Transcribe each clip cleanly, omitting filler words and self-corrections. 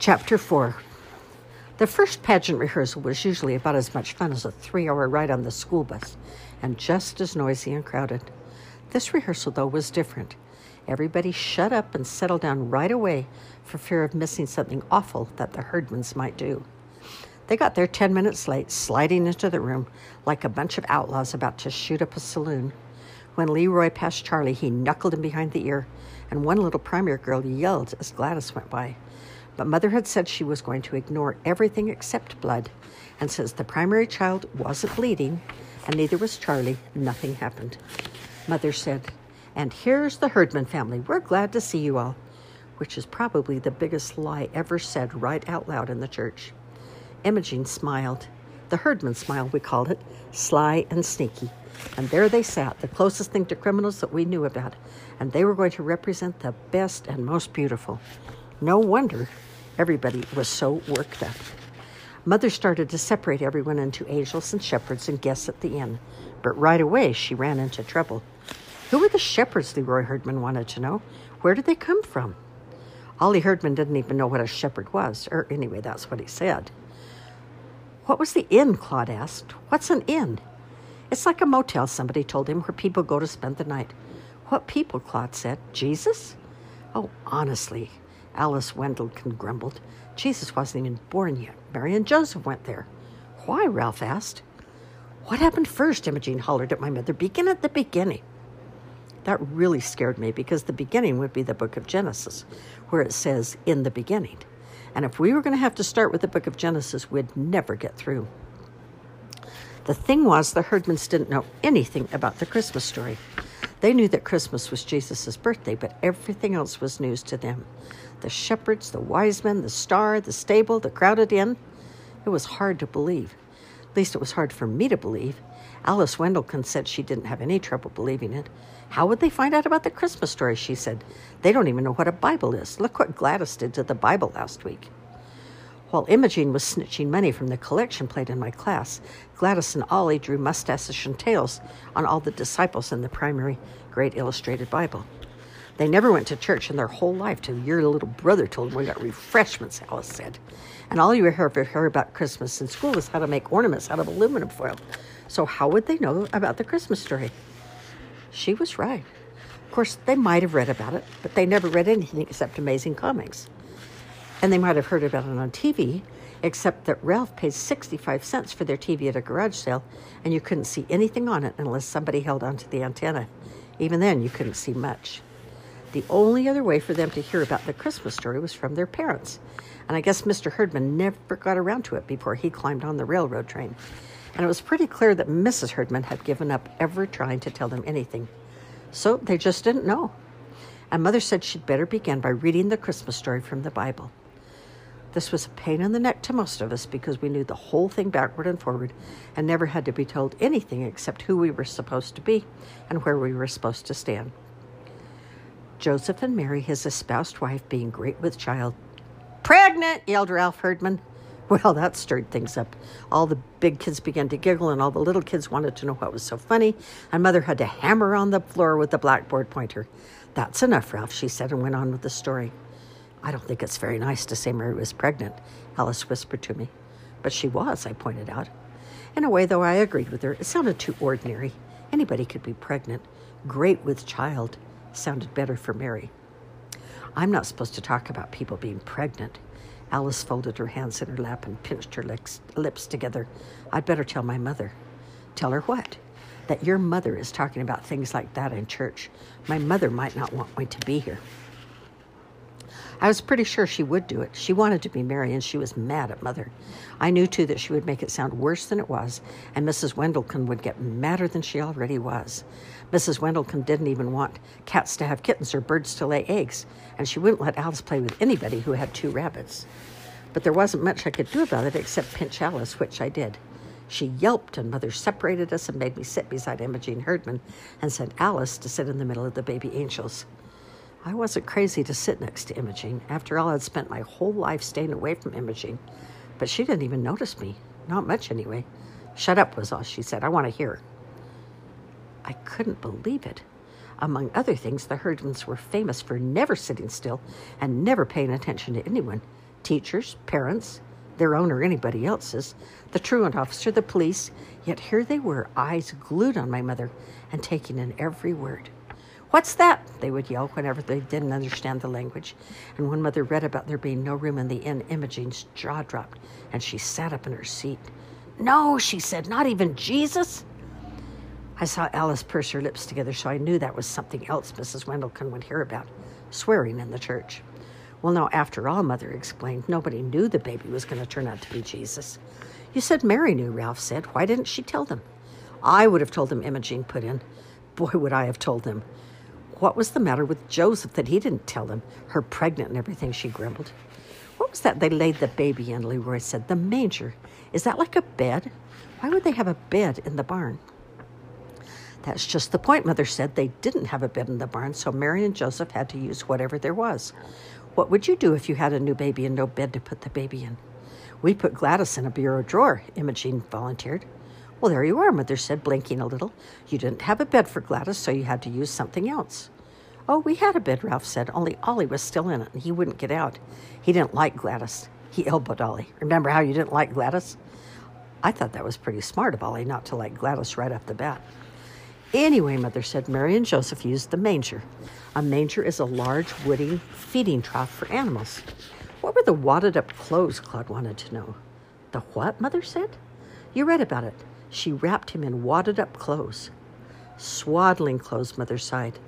Chapter 4. The first pageant rehearsal was usually about as much fun as a 3-hour ride on the school bus, and just as noisy and crowded. This rehearsal, though, was different. Everybody shut up and settled down right away for fear of missing something awful that the Herdmans might do. They got there 10 minutes late, sliding into the room like a bunch of outlaws about to shoot up a saloon. When Leroy passed Charlie, he knuckled him behind the ear, and one little primary girl yelled as Gladys went by. But Mother had said she was going to ignore everything except blood, and since the primary child wasn't bleeding, and neither was Charlie, nothing happened. Mother said, "And here's the Herdman family. We're glad to see you all," which is probably the biggest lie ever said right out loud in the church. Imogene smiled. The Herdman smile, we called it, sly and sneaky. And there they sat, the closest thing to criminals that we knew about, and they were going to represent the best and most beautiful. No wonder everybody was so worked up. Mother started to separate everyone into angels and shepherds and guests at the inn, but right away she ran into trouble. Who were the shepherds, Leroy Herdman wanted to know? Where did they come from? Ollie Herdman didn't even know what a shepherd was, or anyway, that's what he said. What was the inn, Claude asked. What's an inn? It's like a motel, somebody told him, where people go to spend the night. What people, Claude said. Jesus? Oh, honestly, Alice Wendelkin grumbled. Jesus wasn't even born yet. Mary and Joseph went there. Why? Ralph asked. What happened first? Imogene hollered at my mother. Begin at the beginning. That really scared me, because the beginning would be the book of Genesis, where it says, in the beginning. And if we were going to have to start with the book of Genesis, we'd never get through. The thing was, the Herdmans didn't know anything about the Christmas story. They knew that Christmas was Jesus' birthday, but everything else was news to them. The shepherds, the wise men, the star, the stable, the crowded inn. It was hard to believe. At least it was hard for me to believe. Alice Wendelkin said she didn't have any trouble believing it. How would they find out about the Christmas story, she said. They don't even know what a Bible is. Look what Gladys did to the Bible last week. While Imogene was snitching money from the collection plate in my class, Gladys and Ollie drew mustaches and tails on all the disciples in the primary grade illustrated Bible. They never went to church in their whole life till your little brother told them we got refreshments, Alice said. And all you hear about Christmas in school is how to make ornaments out of aluminum foil. So how would they know about the Christmas story? She was right. Of course, they might have read about it, but they never read anything except Amazing Comics. And they might have heard about it on TV, except that Ralph paid 65 cents for their TV at a garage sale, and you couldn't see anything on it unless somebody held onto the antenna. Even then, you couldn't see much. The only other way for them to hear about the Christmas story was from their parents, and I guess Mr. Herdman never got around to it before he climbed on the railroad train. And it was pretty clear that Mrs. Herdman had given up ever trying to tell them anything. So they just didn't know. And Mother said she'd better begin by reading the Christmas story from the Bible. This was a pain in the neck to most of us because we knew the whole thing backward and forward and never had to be told anything except who we were supposed to be and where we were supposed to stand. Joseph and Mary, his espoused wife, being great with child. "Pregnant!" yelled Ralph Herdman. Well, that stirred things up. All the big kids began to giggle, and all the little kids wanted to know what was so funny, and Mother had to hammer on the floor with the blackboard pointer. "That's enough, Ralph," she said, and went on with the story. "I don't think it's very nice to say Mary was pregnant," Alice whispered to me. "But she was," I pointed out. In a way, though, I agreed with her. It sounded too ordinary. Anybody could be pregnant. "Great with child" sounded better for Mary. "I'm not supposed to talk about people being pregnant." Alice folded her hands in her lap and pinched her lips together. "I'd better tell my mother." "Tell her what?" "That your mother is talking about things like that in church. My mother might not want me to be here." I was pretty sure she would do it. She wanted to be Mary, and she was mad at Mother. I knew, too, that she would make it sound worse than it was, and Mrs. Wendelkin would get madder than she already was. Mrs. Wendelkin didn't even want cats to have kittens or birds to lay eggs, and she wouldn't let Alice play with anybody who had 2 rabbits. But there wasn't much I could do about it except pinch Alice, which I did. She yelped, and Mother separated us and made me sit beside Imogene Herdman and sent Alice to sit in the middle of the baby angels. I wasn't crazy to sit next to Imogene. After all, I'd spent my whole life staying away from Imogene. But she didn't even notice me. Not much, anyway. "Shut up," was all she said. "I want to hear." I couldn't believe it. Among other things, the Herdmans were famous for never sitting still and never paying attention to anyone. teachers, parents, their own or anybody else's, the truant officer, the police, yet here they were, eyes glued on my mother and taking in every word. "What's that?" they would yell whenever they didn't understand the language. And when Mother read about there being no room in the inn, Imogene's jaw dropped, and she sat up in her seat. "No," she said, "not even Jesus?" I saw Alice purse her lips together, so I knew that was something else Mrs. Wendelkin would hear about, swearing in the church. "Well, no, after all," Mother explained, "nobody knew the baby was going to turn out to be Jesus." "You said Mary knew," Ralph said. "Why didn't she tell them?" "I would have told them," Imogene put in. "Boy, would I have told them. What was the matter with Joseph that he didn't tell them? Her pregnant and everything," she grumbled. "What was that they laid the baby in?" Leroy said. "The manger. Is that like a bed? Why would they have a bed in the barn?" "That's just the point," Mother said. "They didn't have a bed in the barn, so Mary and Joseph had to use whatever there was. What would you do if you had a new baby and no bed to put the baby in?" "We put Gladys in a bureau drawer," Imogene volunteered. "Well, there you are," Mother said, blinking a little. "You didn't have a bed for Gladys, so you had to use something else." "Oh, we had a bed," Ralph said, "only Ollie was still in it, and he wouldn't get out. He didn't like Gladys. He elbowed Ollie. Remember how you didn't like Gladys?" I thought that was pretty smart of Ollie not to like Gladys right off the bat. "Anyway," Mother said, "Mary and Joseph used the manger. A manger is a large, woody feeding trough for animals." "What were the wadded-up clothes?" Claude wanted to know. "The what?" Mother said. "You read about it. She wrapped him in wadded-up clothes." "Swaddling clothes," Mother sighed.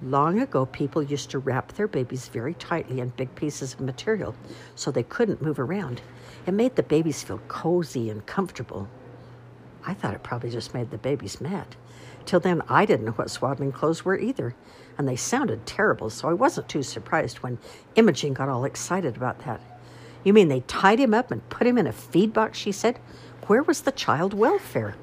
"Long ago, people used to wrap their babies very tightly in big pieces of material so they couldn't move around. It made the babies feel cozy and comfortable." I thought it probably just made the babies mad. Till then, I didn't know what swaddling clothes were either, and they sounded terrible, so I wasn't too surprised when Imogene got all excited about that. "You mean they tied him up and put him in a feed box?" she said. "Where was the child welfare?"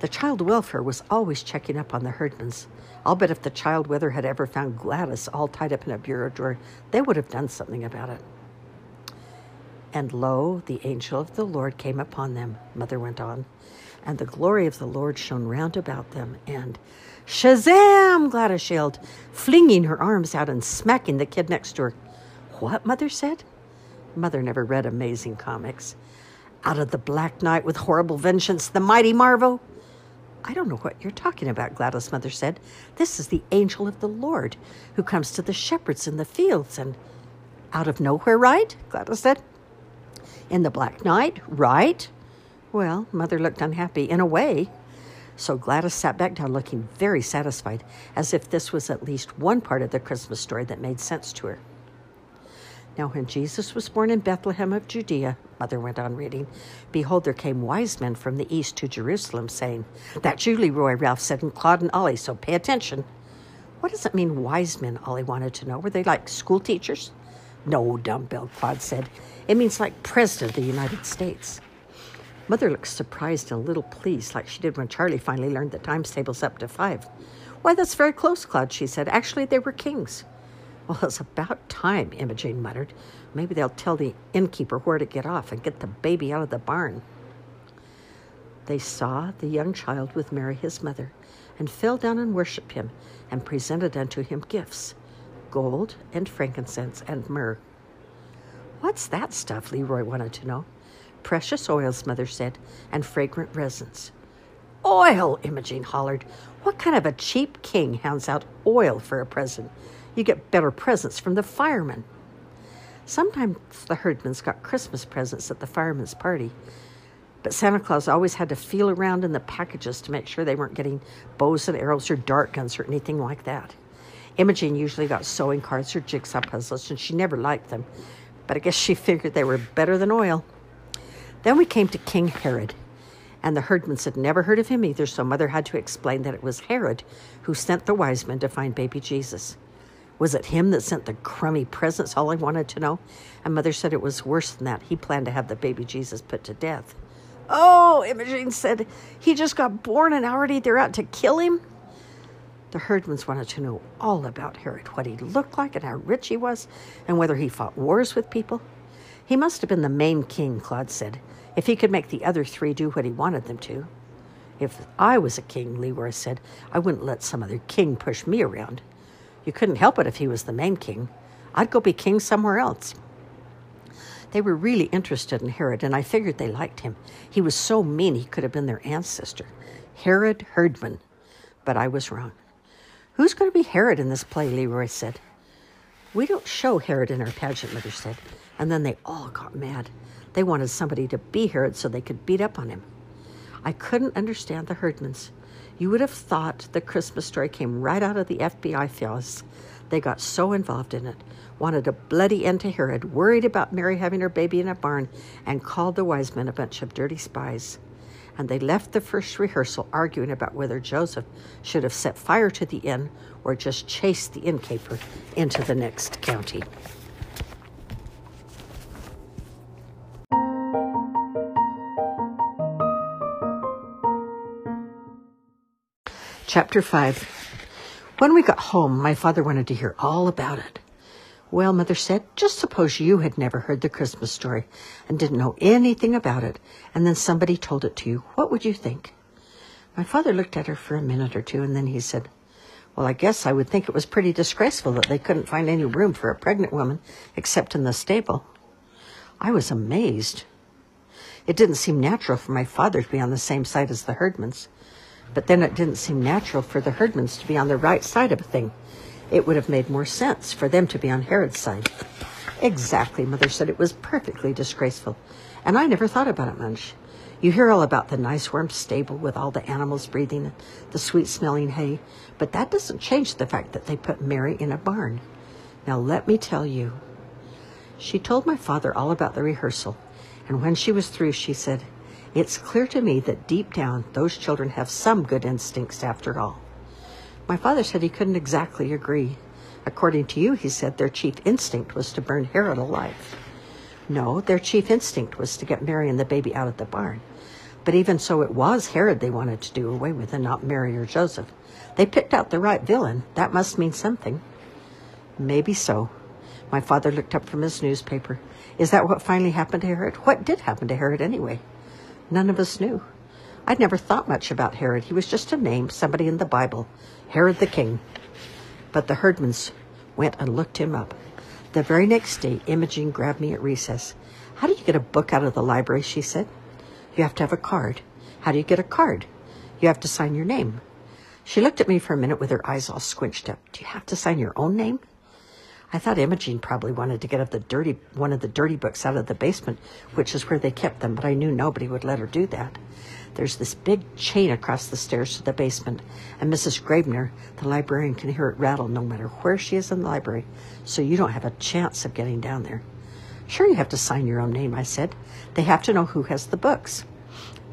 "The child welfare was always checking up on the Herdmans. I'll bet if the child welfare had ever found Gladys all tied up in a bureau drawer, they would have done something about it." "And lo, the angel of the Lord came upon them," Mother went on, "and the glory of the Lord shone round about them, and Shazam!" Gladys yelled, flinging her arms out and smacking the kid next to her. "What?" Mother said. Mother never read Amazing Comics. "Out of the black night with horrible vengeance, the mighty Marvel." "I don't know what you're talking about, Gladys," Mother said. "This is the angel of the Lord who comes to the shepherds in the fields and—" "Out of nowhere, right?" Gladys said. "In the black night, right?" Well, Mother looked unhappy, in a way. So Gladys sat back down looking very satisfied, as if this was at least one part of the Christmas story that made sense to her. "Now when Jesus was born in Bethlehem of Judea," Mother went on reading, "behold, there came wise men from the east to Jerusalem, saying—" "That's you, Leroy," Ralph said, "and Claude and Ollie, so pay attention." "What does it mean, wise men?" Ollie wanted to know. "Were they like school teachers?" "No, dumbbell," Claude said. "It means like President of the United States." Mother looked surprised and a little pleased, like she did when Charlie finally learned the times table's up to 5. "Why, that's very close, Claude," she said. "Actually, they were kings." "Well, it's about time," Imogene muttered. "Maybe they'll tell the innkeeper where to get off and get the baby out of the barn." "They saw the young child with Mary his mother, and fell down and worshipped him, and presented unto him gifts, gold and frankincense and myrrh." "What's that stuff?" Leroy wanted to know. "Precious oils," Mother said, "and fragrant resins." "Oil!" Imogene hollered. "What kind of a cheap king hounds out oil for a present? You get better presents from the firemen." Sometimes the Herdmans got Christmas presents at the firemen's party, but Santa Claus always had to feel around in the packages to make sure they weren't getting bows and arrows or dart guns or anything like that. Imogene usually got sewing cards or jigsaw puzzles, and she never liked them, but I guess she figured they were better than oil. Then we came to King Herod, and the Herdmans had never heard of him either, so Mother had to explain that it was Herod who sent the wise men to find baby Jesus. Was it him that sent the crummy presents? All I wanted to know. And Mother said it was worse than that. He planned to have the baby Jesus put to death. "Oh," Imogene said, "he just got born and already they're out to kill him?" The Herdmans wanted to know all about Herod, what he looked like and how rich he was, and whether he fought wars with people. "He must have been the main king," Claude said, "if he could make the other three do what he wanted them to." "If I was a king," Leroy said, "I wouldn't let some other king push me around." "You couldn't help it if he was the main king. I'd go be king somewhere else." They were really interested in Herod, and I figured they liked him. He was so mean he could have been their ancestor. Herod Herdman. But I was wrong. Who's going to be Herod in this play, Leroy said. We don't show Herod in our pageant, Mother said. And then they all got mad. They wanted somebody to be Herod so they could beat up on him. I couldn't understand the Herdmans. You would have thought the Christmas story came right out of the FBI files. They got so involved in it, wanted a bloody end to Herod, worried about Mary having her baby in a barn, and called the wise men a bunch of dirty spies. And they left the first rehearsal arguing about whether Joseph should have set fire to the inn or just chased the innkeeper into the next county. Chapter 5. When we got home, my father wanted to hear all about it. Well, Mother said, just suppose you had never heard the Christmas story and didn't know anything about it, and then somebody told it to you. What would you think? My father looked at her for a minute or two, and then he said, well, I guess I would think it was pretty disgraceful that they couldn't find any room for a pregnant woman except in the stable. I was amazed. It didn't seem natural for my father to be on the same side as the Herdmans. But then it didn't seem natural for the Herdmans to be on the right side of a thing. It would have made more sense for them to be on Herod's side. Exactly, Mother said. It was perfectly disgraceful. And I never thought about it much. You hear all about the nice warm stable with all the animals breathing and the sweet-smelling hay, but that doesn't change the fact that they put Mary in a barn. Now let me tell you. She told my father all about the rehearsal, and when she was through, she said, it's clear to me that deep down, those children have some good instincts after all. My father said he couldn't exactly agree. According to you, he said, their chief instinct was to burn Herod alive. No, their chief instinct was to get Mary and the baby out of the barn. But even so, it was Herod they wanted to do away with and not Mary or Joseph. They picked out the right villain. That must mean something. Maybe so. My father looked up from his newspaper. Is that what finally happened to Herod? What did happen to Herod anyway? None of us knew. I'd never thought much about Herod. He was just a name, somebody in the Bible, Herod the king. But the Herdmans went and looked him up. The very next day, Imogene grabbed me at recess. How do you get a book out of the library, she said. You have to have a card. How do you get a card? You have to sign your name. She looked at me for a minute with her eyes all squinched up. Do you have to sign your own name? I thought Imogene probably wanted to get up one of the dirty books out of the basement, which is where they kept them, but I knew nobody would let her do that. There's this big chain across the stairs to the basement, and Mrs. Gravener, the librarian, can hear it rattle no matter where she is in the library, so you don't have a chance of getting down there. Sure, you have to sign your own name, I said. They have to know who has the books.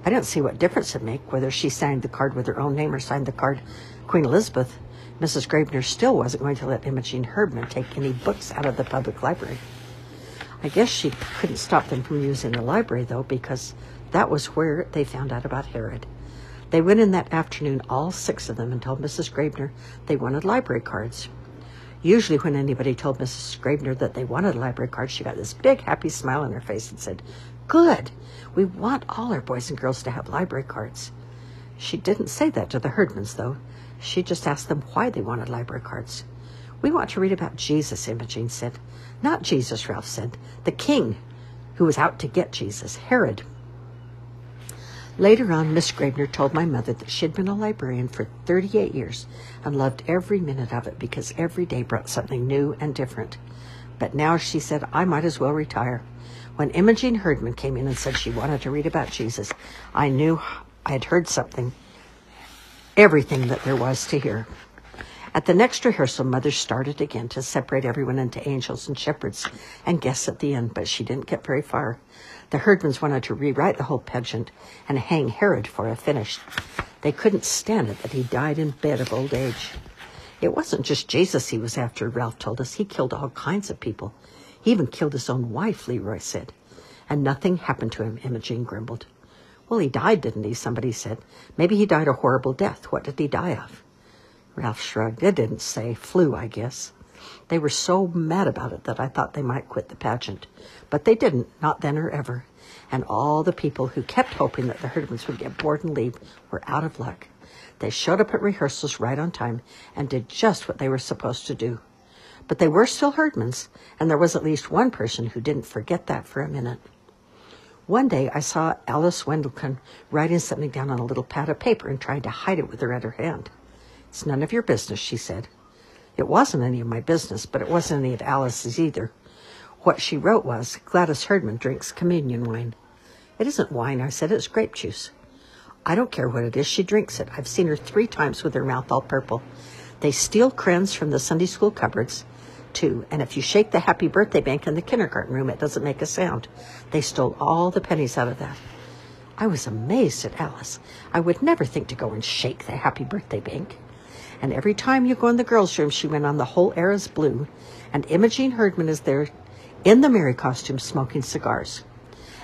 I don't see what difference it make whether she signed the card with her own name or signed the card Queen Elizabeth. Mrs. Gravener still wasn't going to let Imogene Herdman take any books out of the public library. I guess she couldn't stop them from using the library, though, because that was where they found out about Herod. They went in that afternoon, all six of them, and told Mrs. Gravener they wanted library cards. Usually when anybody told Mrs. Gravener that they wanted library cards, she got this big, happy smile on her face and said, good, we want all our boys and girls to have library cards. She didn't say that to the Herdmans, though. She just asked them why they wanted library cards. We want to read about Jesus, Imogene said. Not Jesus, Ralph said. The king who was out to get Jesus, Herod. Later on, Miss Gravener told my mother that she'd been a librarian for 38 years and loved every minute of it because every day brought something new and different. But now, she said, I might as well retire. When Imogene Herdman came in and said she wanted to read about Jesus, I knew I had heard something. Everything that there was to hear. At the next rehearsal, Mother started again to separate everyone into angels and shepherds and guests at the end, but she didn't get very far. The Herdmans wanted to rewrite the whole pageant and hang Herod for a finish. They couldn't stand it that he died in bed of old age. It wasn't just Jesus he was after, Ralph told us. He killed all kinds of people. He even killed his own wife, Leroy said. And nothing happened to him, Imogene grumbled. Well, he died, didn't he? Somebody said. Maybe he died a horrible death. What did he die of? Ralph shrugged. It didn't say. Flu, I guess. They were so mad about it that I thought they might quit the pageant. But they didn't, not then or ever. And all the people who kept hoping that the Herdmans would get bored and leave were out of luck. They showed up at rehearsals right on time and did just what they were supposed to do. but they were still Herdmans, and there was at least one person who didn't forget that for a minute. One day I saw Alice Wendelkin writing something down on a little pad of paper and trying to hide it with her other hand. "It's none of your business," she said. It wasn't any of my business, but it wasn't any of Alice's either. What she wrote was, "Gladys Herdman drinks communion wine." "It isn't wine," I said. "It's grape juice." "I don't care what it is. She drinks it. I've seen her 3 times with her mouth all purple. They steal crayons from the Sunday school cupboards, too, and if you shake the happy birthday bank in the kindergarten room, it doesn't make a sound. They stole all the pennies out of that." I was amazed at Alice. I would never think to go and shake the happy birthday bank. "And every time you go in the girls' room," she went on, "the whole air is blue, and Imogene Herdman is there in the Mary costume smoking cigars."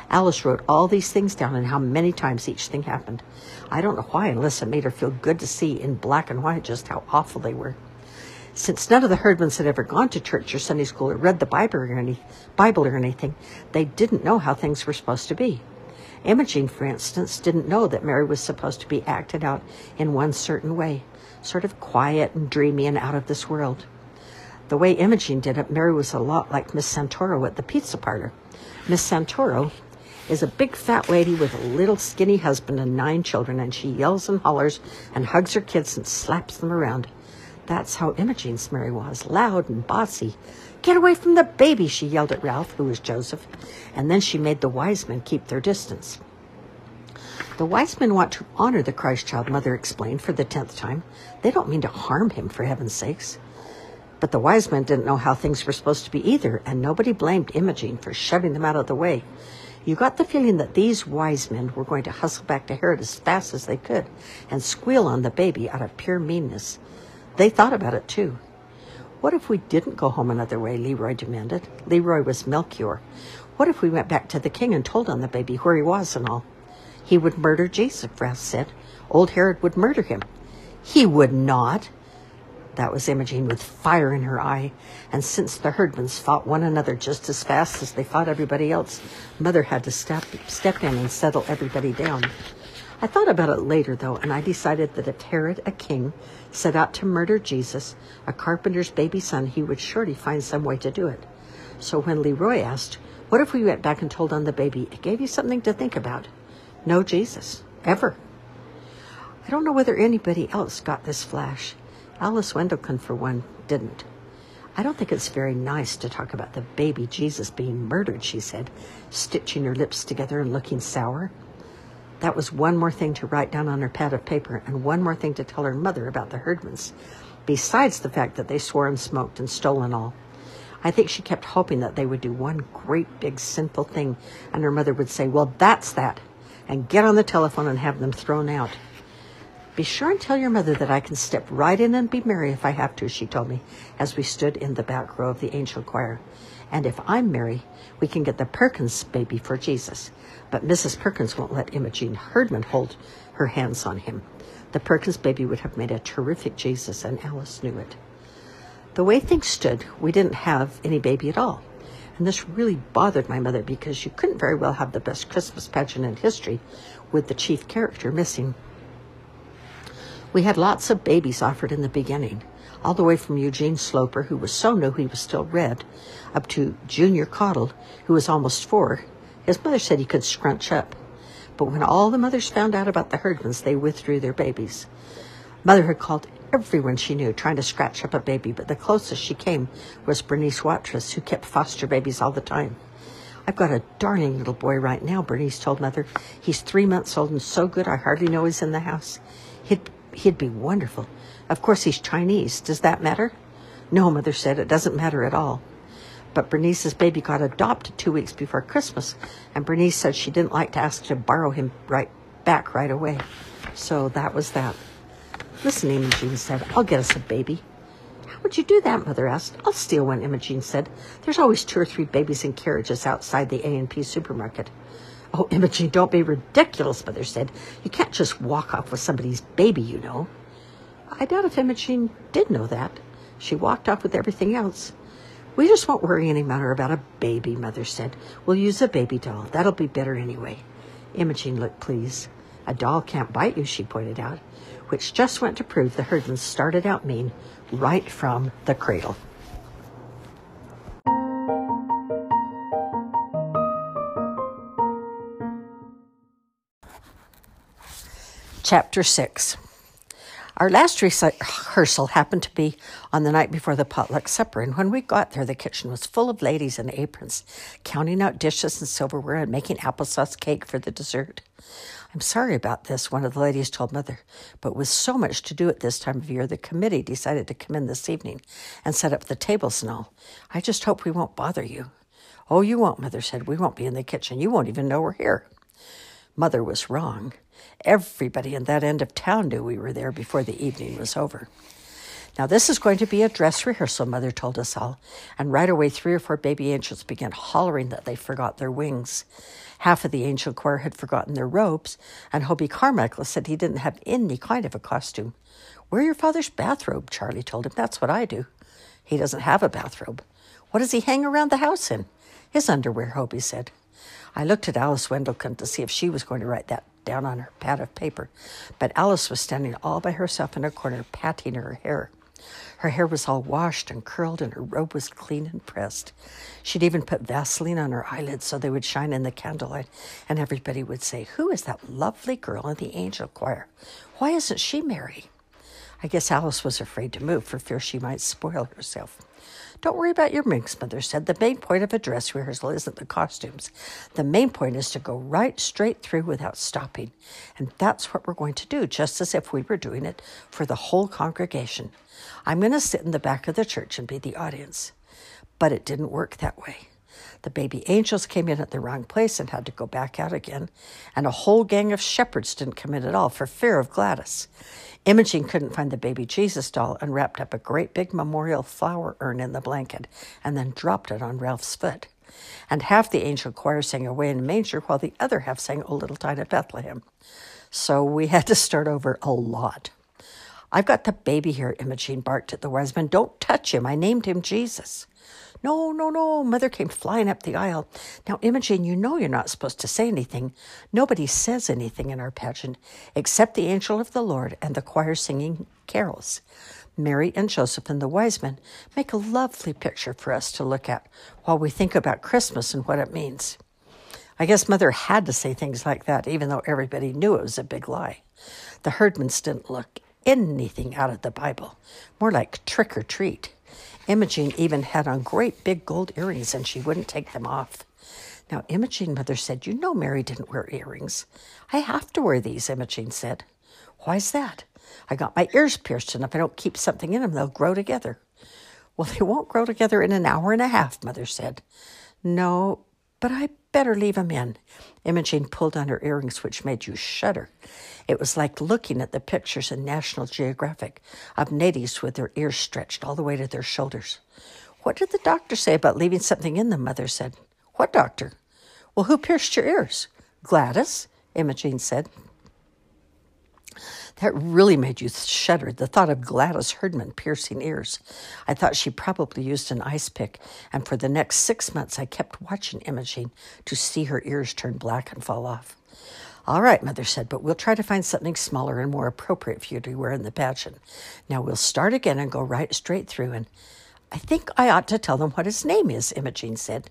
Alice wrote all these things down and how many times each thing happened. I don't know why, unless it made her feel good to see in black and white just how awful they were. Since none of the Herdmans had ever gone to church or Sunday school or read the Bible or anything, they didn't know how things were supposed to be. Imogene, for instance, didn't know that Mary was supposed to be acted out in one certain way, sort of quiet and dreamy and out of this world. The way Imogene did it, Mary was a lot like Miss Santoro at the pizza parlor. Miss Santoro is a big fat lady with a little skinny husband and 9 children, and she yells and hollers and hugs her kids and slaps them around. That's how Imogene's Mary was, loud and bossy. "Get away from the baby," she yelled at Ralph, who was Joseph, and then she made the wise men keep their distance. The wise men want to honor the Christ child, Mother explained for the 10th time. They don't mean to harm him, for heaven's sakes. But the wise men didn't know how things were supposed to be either, and nobody blamed Imogene for shoving them out of the way. You got the feeling that these wise men were going to hustle back to Herod as fast as they could and squeal on the baby out of pure meanness. They thought about it, too. "What if we didn't go home another way?" Leroy demanded. Leroy was Melchior. "What if we went back to the king and told on the baby where he was and all?" "He would murder Jesus," Ralph said. "Old Herod would murder him." "He would not." That was Imogene with fire in her eye, and since the Herdmans fought one another just as fast as they fought everybody else, Mother had to step in and settle everybody down. I thought about it later, though, and I decided that if Herod, a king, set out to murder Jesus, a carpenter's baby son, he would surely find some way to do it. So when Leroy asked, "What if we went back and told on the baby?" it gave you something to think about. No Jesus, ever. I don't know whether anybody else got this flash. Alice Wendelkin, for one, didn't. "I don't think it's very nice to talk about the baby Jesus being murdered," she said, stitching her lips together and looking sour. That was one more thing to write down on her pad of paper and one more thing to tell her mother about the Herdmans, besides the fact that they swore and smoked and stole and all. I think she kept hoping that they would do one great big sinful thing and her mother would say, "Well, that's that," and get on the telephone and have them thrown out. "Be sure and tell your mother that I can step right in and be Mary if I have to," she told me, as we stood in the back row of the angel choir. "And if I'm Mary, we can get the Perkins baby for Jesus. But Mrs. Perkins won't let Imogene Herdman hold her hands on him. The Perkins baby would have made a terrific Jesus, and Alice knew it." The way things stood, we didn't have any baby at all. And this really bothered my mother, because you couldn't very well have the best Christmas pageant in history with the chief character missing. We had lots of babies offered in the beginning, all the way from Eugene Sloper, who was so new he was still red, up to Junior Cottle, who was almost 4. His mother said he could scrunch up. But when all the mothers found out about the Herdmans, they withdrew their babies. Mother had called everyone she knew trying to scratch up a baby, but the closest she came was Bernice Watrous, who kept foster babies all the time. "I've got a darling little boy right now," Bernice told Mother. "He's 3 months old and so good I hardly know he's in the house. He'd be wonderful. Of course, he's Chinese. Does that matter?" "No," Mother said, "it doesn't matter at all." But Bernice's baby got adopted 2 weeks before Christmas, and Bernice said she didn't like to ask to borrow him right away. So that was that. "Listen," Imogene said, "I'll get us a baby." "How would you do that?" Mother asked. "I'll steal one," Imogene said. "There's always 2 or 3 babies in carriages outside the A&P supermarket." "Oh, Imogene, don't be ridiculous," Mother said. "You can't just walk off with somebody's baby, you know." I doubt if Imogene did know that. She walked off with everything else. "We just won't worry any matter about a baby," Mother said. "We'll use a baby doll. That'll be better anyway." Imogene looked pleased. "A doll can't bite you," she pointed out, which just went to prove the Herdmans started out mean right from the cradle. Chapter 6. Our last rehearsal happened to be on the night before the potluck supper, and when we got there, the kitchen was full of ladies in aprons, counting out dishes and silverware and making applesauce cake for the dessert. "I'm sorry about this," one of the ladies told Mother, "but with so much to do at this time of year, the committee decided to come in this evening and set up the tables and all. I just hope we won't bother you." "Oh, you won't," Mother said. "We won't be in the kitchen. You won't even know we're here." Mother was wrong. Everybody in that end of town knew we were there before the evening was over. "Now, this is going to be a dress rehearsal," Mother told us all, and right away 3 or 4 baby angels began hollering that they forgot their wings. Half of the angel choir had forgotten their robes, and Hobie Carmichael said he didn't have any kind of a costume. "Wear your father's bathrobe," Charlie told him. "That's what I do." "He doesn't have a bathrobe." "What does he hang around the house in?" "His underwear," Hobie said. I looked at Alice Wendelkin to see if she was going to write that down on her pad of paper, but Alice was standing all by herself in a corner, patting her hair. Her hair was all washed and curled, and her robe was clean and pressed. She'd even put Vaseline on her eyelids so they would shine in the candlelight, and everybody would say, "Who is that lovely girl in the angel choir? Why isn't she Mary?" I guess Alice was afraid to move for fear she might spoil herself. "Don't worry about your minx," Mother said. "The main point of a dress rehearsal isn't the costumes. The main point is to go right straight through without stopping. And that's what we're going to do, just as if we were doing it for the whole congregation. I'm going to sit in the back of the church and be the audience." But it didn't work that way. The baby angels came in at the wrong place and had to go back out again, and a whole gang of shepherds didn't come in at all for fear of Gladys. Imogene couldn't find the baby Jesus doll and wrapped up a great big memorial flower urn in the blanket and then dropped it on Ralph's foot. And half the angel choir sang Away in a Manger while the other half sang O Little Town of Bethlehem. So we had to start over a lot. "I've got the baby here," Imogene barked at the wise men. "Don't touch him. I named him Jesus." "No, no, no," Mother came flying up the aisle. "Now, Imogene, you know you're not supposed to say anything. Nobody says anything in our pageant except the angel of the Lord and the choir singing carols. Mary and Joseph and the wise men make a lovely picture for us to look at while we think about Christmas and what it means." I guess Mother had to say things like that, even though everybody knew it was a big lie. The Herdmans didn't look anything out of the Bible, more like trick or treat. Imogene even had on great big gold earrings, and she wouldn't take them off. "Now, Imogene," Mother said, "you know Mary didn't wear earrings." "I have to wear these," Imogene said. "Why's that?" "I got my ears pierced, and if I don't keep something in them, they'll grow together." "Well, they won't grow together in an hour and a half," Mother said. "No, but I better leave 'em in." Imogene pulled on her earrings, which made you shudder. It was like looking at the pictures in National Geographic of natives with their ears stretched all the way to their shoulders. "What did the doctor say about leaving something in them?" Mother said. "What doctor?" "Well, who pierced your ears?" "Gladys," Imogene said. That really made you shudder, the thought of Gladys Herdman piercing ears. I thought she probably used an ice pick, and for the next 6 months I kept watching Imogene to see her ears turn black and fall off. "All right," Mother said, "but we'll try to find something smaller and more appropriate for you to wear in the pageant. Now we'll start again and go right straight through, and I think I ought to tell them what his name is," Imogene said.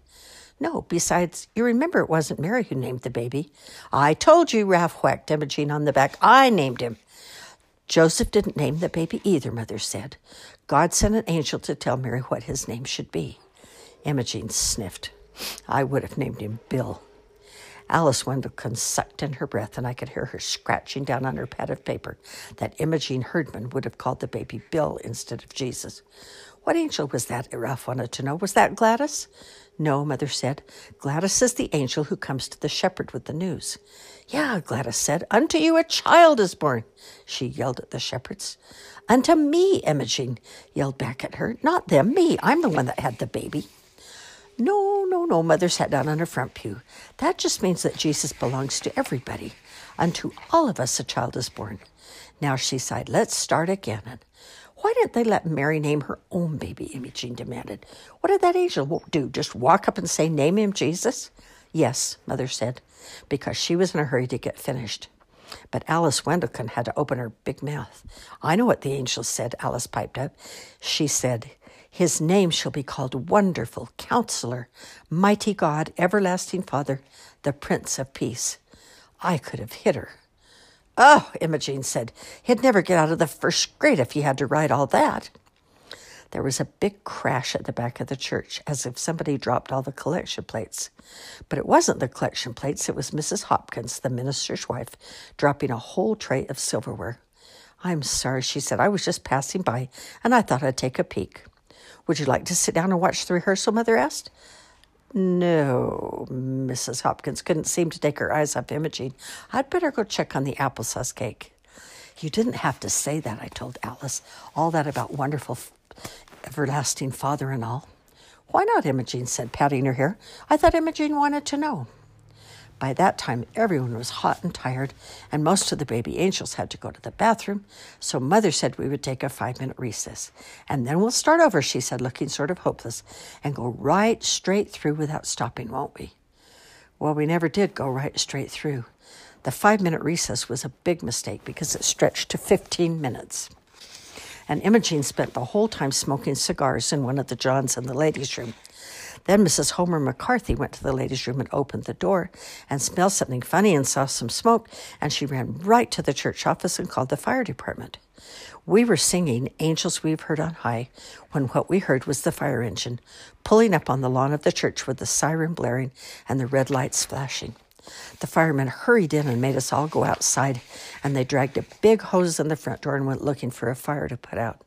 "No, besides, you remember it wasn't Mary who named the baby." "I told you," Ralph whacked Imogene on the back. "I named him." "Joseph didn't name the baby either," Mother said. "God sent an angel to tell Mary what his name should be." Imogene sniffed. "I would have named him Bill." Alice Wendelkin sucked in her breath, and I could hear her scratching down on her pad of paper that Imogene Herdman would have called the baby Bill instead of Jesus. "What angel was that?" Ralph wanted to know. "Was that Gladys?" "No," Mother said. "Gladys is the angel who comes to the shepherd with the news." "Yeah," Gladys said. "Unto you a child is born," she yelled at the shepherds. "Unto me," Imogene yelled back at her. "Not them, me. I'm the one that had the baby." "No, no, no," Mother sat down on her front pew. "That just means that Jesus belongs to everybody. Unto all of us a child is born." Now she sighed. "Let's start again." And "why didn't they let Mary name her own baby?" Imogene demanded. "What did that angel do? Just walk up and say, 'Name him Jesus'?" "Yes," Mother said, because she was in a hurry to get finished. But Alice Wendelkin had to open her big mouth. "I know what the angel said," Alice piped up. She said, "His name shall be called Wonderful, Counselor, Mighty God, Everlasting Father, the Prince of Peace." I could have hit her. "Oh," Imogene said, "he'd never get out of the first grade if he had to write all that." There was a big crash at the back of the church, as if somebody dropped all the collection plates. But it wasn't the collection plates, it was Mrs. Hopkins, the minister's wife, dropping a whole tray of silverware. "I'm sorry," she said. "I was just passing by, and I thought I'd take a peek." "Would you like to sit down and watch the rehearsal?" Mother asked. "No," Mrs. Hopkins couldn't seem to take her eyes off Imogene. "I'd better go check on the applesauce cake." "You didn't have to say that," I told Alice. "All that about wonderful everlasting Father and all." "Why not?" Imogene said, patting her hair. "I thought Imogene wanted to know." By that time, everyone was hot and tired, and most of the baby angels had to go to the bathroom, so Mother said we would take a 5-minute recess. "And then we'll start over," she said, looking sort of hopeless, "and go right straight through without stopping, won't we?" Well, we never did go right straight through. The 5-minute recess was a big mistake because it stretched to 15 minutes. And Imogene spent the whole time smoking cigars in one of the johns in the ladies' room. Then Mrs. Homer McCarthy went to the ladies' room and opened the door and smelled something funny and saw some smoke, and she ran right to the church office and called the fire department. We were singing "Angels We've Heard on High" when what we heard was the fire engine pulling up on the lawn of the church with the siren blaring and the red lights flashing. The firemen hurried in and made us all go outside, and they dragged a big hose in the front door and went looking for a fire to put out.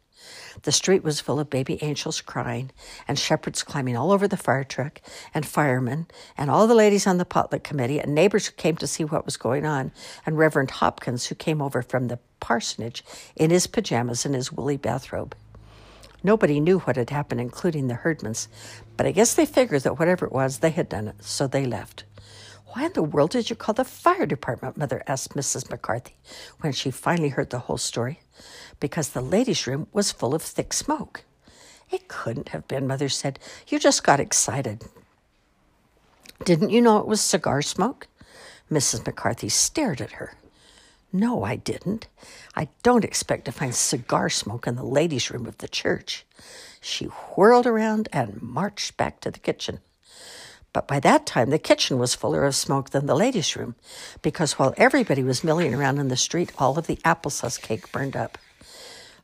The street was full of baby angels crying, and shepherds climbing all over the fire truck, and firemen, and all the ladies on the potluck committee, and neighbors who came to see what was going on, and Reverend Hopkins, who came over from the parsonage in his pajamas and his woolly bathrobe. Nobody knew what had happened, including the Herdmans, but I guess they figured that whatever it was, they had done it, so they left. "Why in the world did you call the fire department?" Mother asked Mrs. McCarthy when she finally heard the whole story. "Because the ladies' room was full of thick smoke." "It couldn't have been," Mother said. "You just got excited. Didn't you know it was cigar smoke?" Mrs. McCarthy stared at her. "No, I didn't. I don't expect to find cigar smoke in the ladies' room of the church." She whirled around and marched back to the kitchen. But by that time, the kitchen was fuller of smoke than the ladies' room, because while everybody was milling around in the street, all of the applesauce cake burned up.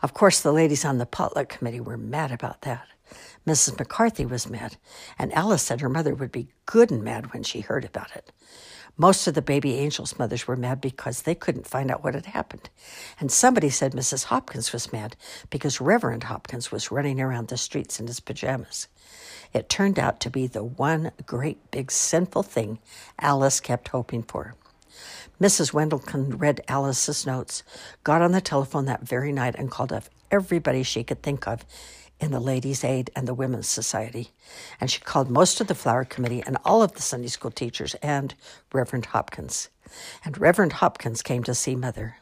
Of course, the ladies on the potluck committee were mad about that. Mrs. McCarthy was mad, and Alice said her mother would be good and mad when she heard about it. Most of the baby angels' mothers were mad because they couldn't find out what had happened. And somebody said Mrs. Hopkins was mad because Reverend Hopkins was running around the streets in his pajamas. It turned out to be the one great big sinful thing Alice kept hoping for. Mrs. Wendelkin read Alice's notes, got on the telephone that very night, and called up everybody she could think of in the Ladies' Aid and the Women's Society. And she called most of the flower committee and all of the Sunday school teachers and Reverend Hopkins. And Reverend Hopkins came to see Mother.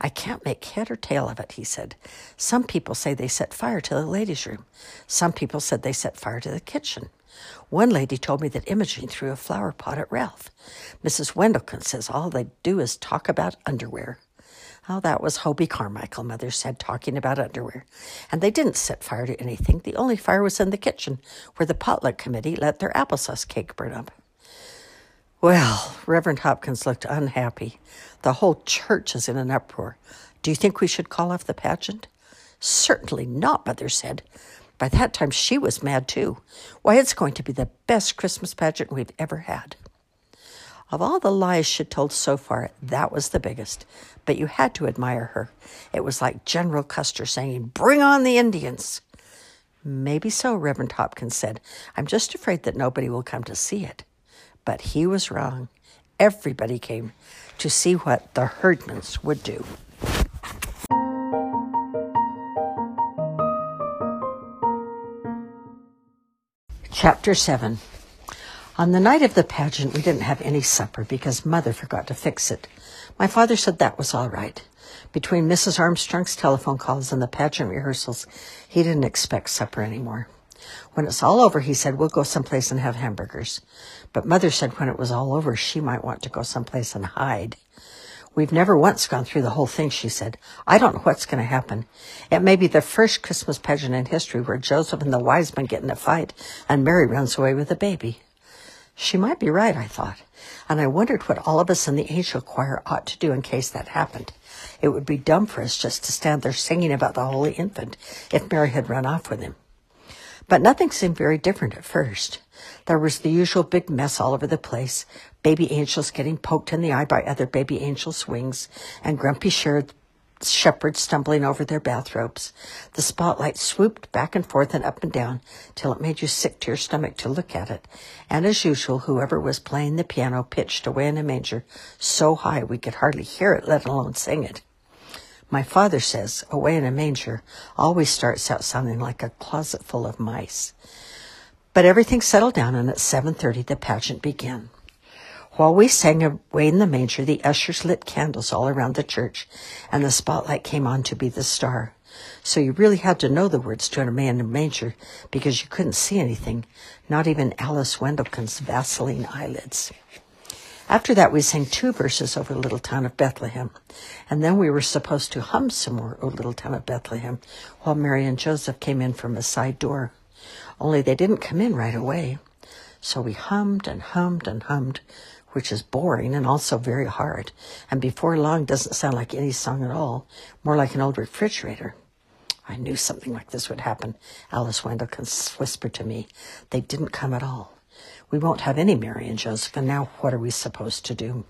"I can't make head or tail of it," he said. "Some people say they set fire to the ladies' room. Some people said they set fire to the kitchen. One lady told me that Imogene threw a flower pot at Ralph. Mrs. Wendelkin says all they do is talk about underwear." "Oh, that was Hobie Carmichael," Mother said, "talking about underwear. And they didn't set fire to anything. The only fire was in the kitchen, where the potluck committee let their applesauce cake burn up." Well, Reverend Hopkins looked unhappy. "The whole church is in an uproar. Do you think we should call off the pageant?" "Certainly not," Mother said. By that time, she was mad, too. "Why, it's going to be the best Christmas pageant we've ever had." Of all the lies she told so far, that was the biggest. But you had to admire her. It was like General Custer saying, "Bring on the Indians." "Maybe so," Reverend Hopkins said. "I'm just afraid that nobody will come to see it." But he was wrong. Everybody came to see what the Herdmans would do. Chapter 7. On the night of the pageant, we didn't have any supper because Mother forgot to fix it. My father said that was all right. Between Mrs. Armstrong's telephone calls and the pageant rehearsals, he didn't expect supper anymore. When it's all over, he said, "We'll go someplace and have hamburgers." But Mother said when it was all over, she might want to go someplace and hide. "We've never once gone through the whole thing," she said. "I don't know what's going to happen. It may be the first Christmas pageant in history where Joseph and the wise men get in a fight and Mary runs away with a baby." She might be right, I thought. and I wondered what all of us in the angel choir ought to do in case that happened. It would be dumb for us just to stand there singing about the Holy Infant if Mary had run off with him. But nothing seemed very different at first. There was the usual big mess all over the place, baby angels getting poked in the eye by other baby angels' wings, and grumpy shepherds stumbling over their bathrobes. The spotlight swooped back and forth and up and down till it made you sick to your stomach to look at it. And as usual, whoever was playing the piano pitched Away in a Manger so high we could hardly hear it, let alone sing it. My father says Away in a Manger always starts out sounding like a closet full of mice. But everything settled down, and at 7:30 the pageant began. While we sang Away in the Manger, the ushers lit candles all around the church, and the spotlight came on to be the star. So you really had to know the words to Away in the Manger, because you couldn't see anything, not even Alice Wendelkin's Vaseline eyelids. After that, we sang two verses over the Little Town of Bethlehem, and then we were supposed to hum some more O Little Town of Bethlehem, while Mary and Joseph came in from a side door. Only they didn't come in right away. So we hummed and hummed and hummed, which is boring and also very hard, and before long doesn't sound like any song at all, more like an old refrigerator. I knew something like this would happen, Alice Wendelkin whispered to me. They didn't come at all. We won't have any Mary and Joseph, and now what are we supposed to do?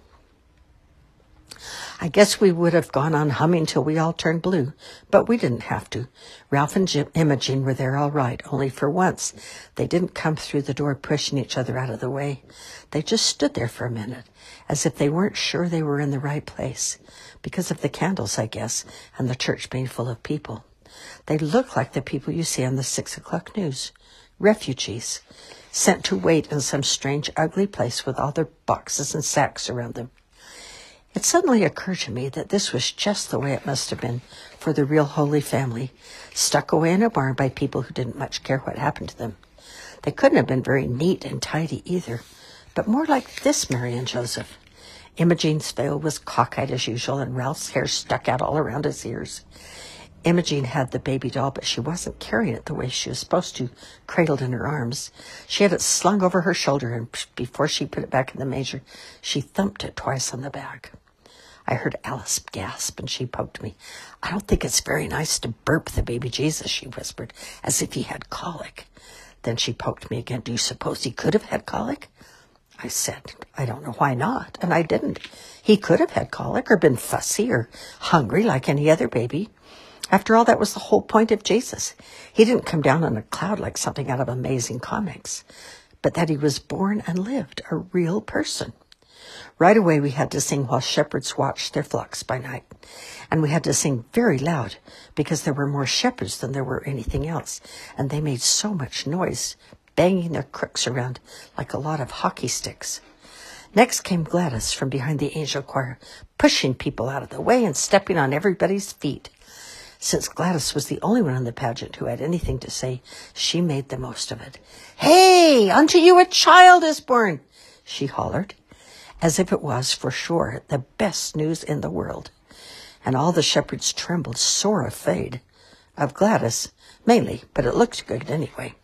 I guess we would have gone on humming till we all turned blue, but we didn't have to. Ralph and Imogene were there all right, only for once they didn't come through the door pushing each other out of the way. They just stood there for a minute, as if they weren't sure they were in the right place, because of the candles, I guess, and the church being full of people. They looked like the people you see on the 6 o'clock news, refugees, sent to wait in some strange, ugly place with all their boxes and sacks around them. It suddenly occurred to me that this was just the way it must have been for the real Holy Family, stuck away in a barn by people who didn't much care what happened to them. They couldn't have been very neat and tidy either, but more like this Mary and Joseph. Imogene's veil was cockeyed as usual, and Ralph's hair stuck out all around his ears. Imogene had the baby doll, but she wasn't carrying it the way she was supposed to, cradled in her arms. She had it slung over her shoulder, and before she put it back in the manger, she thumped it twice on the back. I heard Alice gasp, and she poked me. I don't think it's very nice to burp the baby Jesus, she whispered, as if he had colic. Then she poked me again. Do you suppose he could have had colic? I said, I don't know why not, and I didn't. He could have had colic or been fussy or hungry like any other baby. After all, that was the whole point of Jesus. He didn't come down on a cloud like something out of Amazing Comics, but that he was born and lived, a real person. Right away, we had to sing While Shepherds Watched Their Flocks by Night, and we had to sing very loud because there were more shepherds than there were anything else, and they made so much noise, banging their crooks around like a lot of hockey sticks. Next came Gladys from behind the angel choir, pushing people out of the way and stepping on everybody's feet. Since Gladys was the only one in the pageant who had anything to say, she made the most of it. Hey, unto you a child is born, she hollered, as if it was, for sure, the best news in the world. And all the shepherds trembled, sore afraid of Gladys, mainly, but it looked good anyway.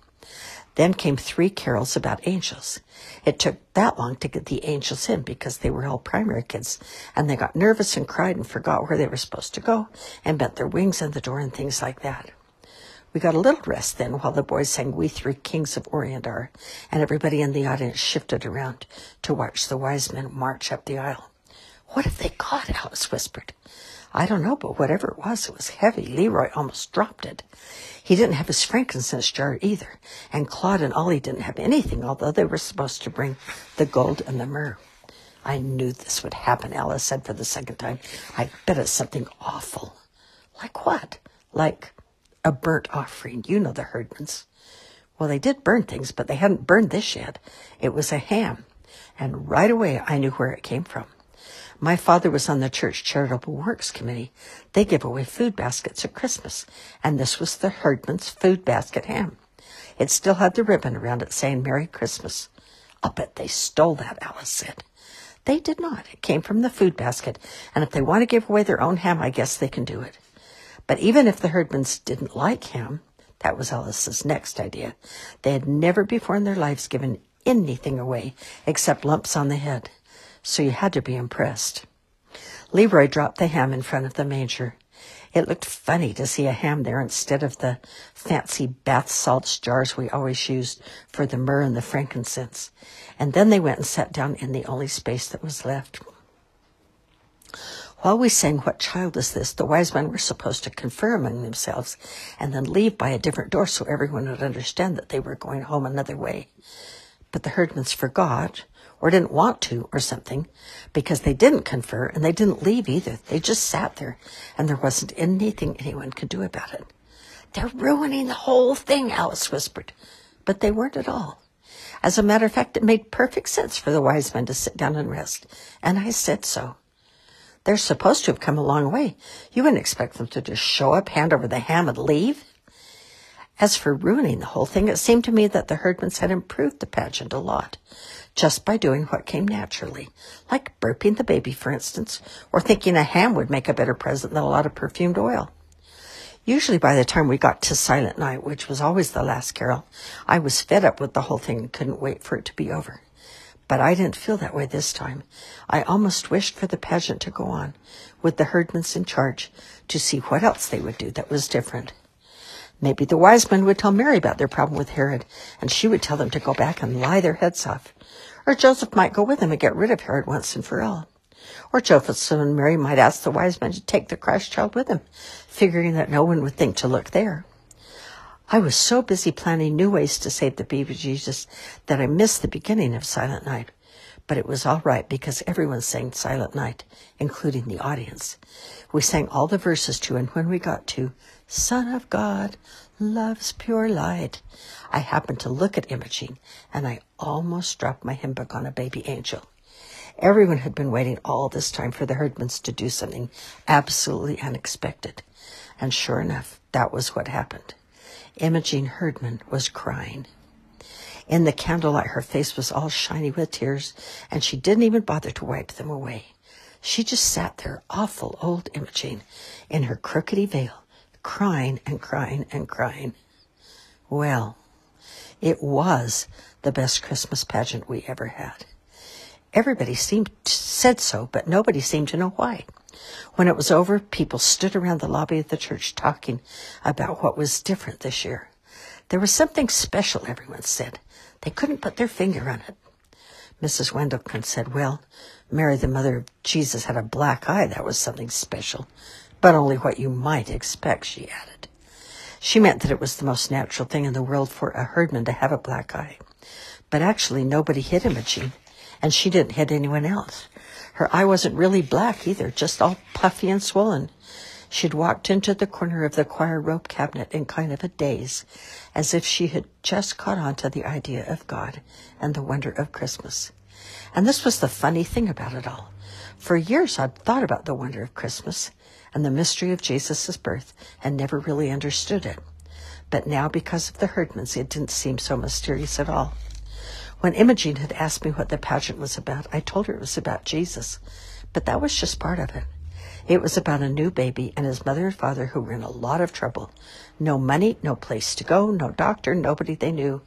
Then came three carols about angels. It took that long to get the angels in because they were all primary kids, and they got nervous and cried and forgot where they were supposed to go and bent their wings on the door and things like that. We got a little rest then while the boys sang We Three Kings of Orient Are, and everybody in the audience shifted around to watch the wise men march up the aisle. What have they got? Alice whispered. I don't know, but whatever it was heavy. Leroy almost dropped it. He didn't have his frankincense jar either, and Claude and Ollie didn't have anything, although they were supposed to bring the gold and the myrrh. I knew this would happen, Alice said for the second time. I bet it's something awful. Like what? Like a burnt offering. You know the Herdmans. Well, they did burn things, but they hadn't burned this yet. It was a ham, and right away I knew where it came from. My father was on the church charitable works committee. They give away food baskets at Christmas, and this was the Herdman's food basket ham. It still had the ribbon around it saying Merry Christmas. I'll bet they stole that, Alice said. They did not. It came from the food basket, and if they want to give away their own ham, I guess they can do it. But even if the Herdmans didn't like ham, that was Alice's next idea, they had never before in their lives given anything away except lumps on the head, so you had to be impressed. Leroy dropped the ham in front of the major. It looked funny to see a ham there instead of the fancy bath salts jars we always used for the myrrh and the frankincense. And then they went and sat down in the only space that was left. While we sang What Child Is This?, the wise men were supposed to confer among themselves and then leave by a different door so everyone would understand that they were going home another way. But the Herdmans forgot, or didn't want to, or something, because they didn't confer and they didn't leave either. They just sat there, and there wasn't anything anyone could do about it. "They're ruining the whole thing," Alice whispered. But they weren't at all. As a matter of fact, it made perfect sense for the wise men to sit down and rest, and I said so. They're supposed to have come a long way. You wouldn't expect them to just show up, hand over the ham, and leave. As for ruining the whole thing, it seemed to me that the Herdmans had improved the pageant a lot, just by doing what came naturally, like burping the baby, for instance, or thinking a ham would make a better present than a lot of perfumed oil. Usually by the time we got to Silent Night, which was always the last carol, I was fed up with the whole thing and couldn't wait for it to be over. But I didn't feel that way this time. I almost wished for the pageant to go on, with the Herdmans in charge, to see what else they would do that was different. Maybe the wise men would tell Mary about their problem with Herod, and she would tell them to go back and lie their heads off. Or Joseph might go with them and get rid of Herod once and for all. Or Joseph and Mary might ask the wise men to take the Christ child with them, figuring that no one would think to look there. I was so busy planning new ways to save the baby Jesus that I missed the beginning of Silent Night. But it was all right because everyone sang Silent Night, including the audience. We sang all the verses to, and when we got to Son of God, Love's Pure Light, I happened to look at Imogene, and I almost dropped my hymn book on a baby angel. Everyone had been waiting all this time for the Herdmans to do something absolutely unexpected. And sure enough, that was what happened. Imogene Herdman was crying. In the candlelight, her face was all shiny with tears, and she didn't even bother to wipe them away. She just sat there, awful old Imogene, in her crookedy veil, crying and crying and crying. Well, it was the best Christmas pageant we ever had. Everybody said so, but nobody seemed to know why. When it was over, people stood around the lobby of the church talking about what was different this year. There was something special, everyone said. They couldn't put their finger on it. Mrs. Wendelkin said, well, Mary, the mother of Jesus, had a black eye. That was something special, but only what you might expect, she added. She meant that it was the most natural thing in the world for a Herdman to have a black eye. But actually, nobody hit Imogene, and she didn't hit anyone else. Her eye wasn't really black either, just all puffy and swollen. She'd walked into the corner of the choir robe cabinet in kind of a daze, as if she had just caught on to the idea of God and the wonder of Christmas. And this was the funny thing about it all. For years I'd thought about the wonder of Christmas and the mystery of Jesus' birth and never really understood it. But now, because of the Herdmans, it didn't seem so mysterious at all. When Imogene had asked me what the pageant was about, I told her it was about Jesus, but that was just part of it. It was about a new baby and his mother and father who were in a lot of trouble. No money, no place to go, no doctor, nobody they knew.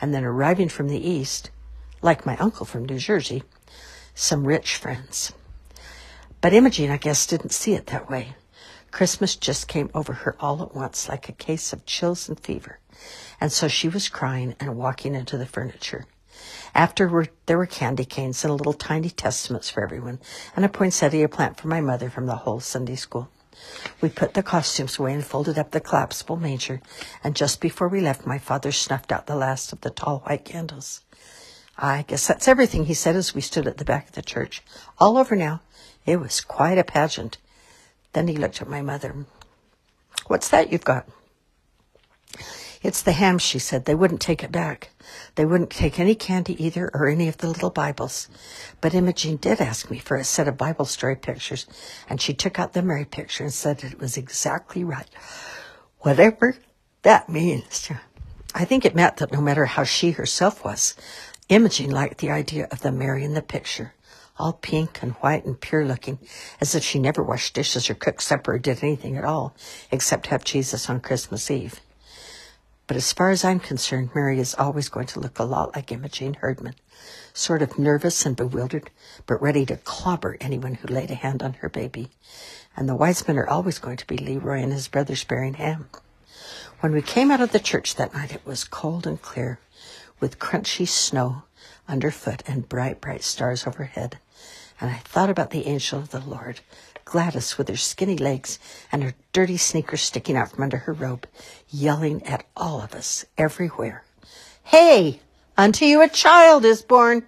And then arriving from the East, like my uncle from New Jersey, some rich friends. But Imogene, I guess, didn't see it that way. Christmas just came over her all at once like a case of chills and fever. And so she was crying and walking into the furniture. Afterward, there were candy canes and little tiny testaments for everyone, and a poinsettia plant for my mother from the whole Sunday school. We put the costumes away and folded up the collapsible manger, and just before we left, my father snuffed out the last of the tall white candles. I guess that's everything, he said as we stood at the back of the church. All over now. It was quite a pageant. Then he looked at my mother. What's that you've got? It's the ham, she said. They wouldn't take it back. They wouldn't take any candy either, or any of the little Bibles. But Imogene did ask me for a set of Bible story pictures, and she took out the Mary picture and said it was exactly right. Whatever that means. I think it meant that no matter how she herself was, Imogene liked the idea of the Mary in the picture, all pink and white and pure looking, as if she never washed dishes or cooked supper or did anything at all, except have Jesus on Christmas Eve. But as far as I'm concerned, Mary is always going to look a lot like Imogene Herdman, sort of nervous and bewildered, but ready to clobber anyone who laid a hand on her baby. And the wise men are always going to be Leroy and his brother sparing ham. When we came out of the church that night, it was cold and clear, with crunchy snow underfoot and bright, bright stars overhead. And I thought about the angel of the Lord, Gladys with her skinny legs and her dirty sneakers sticking out from under her robe, yelling at all of us everywhere. Hey, unto you a child is born,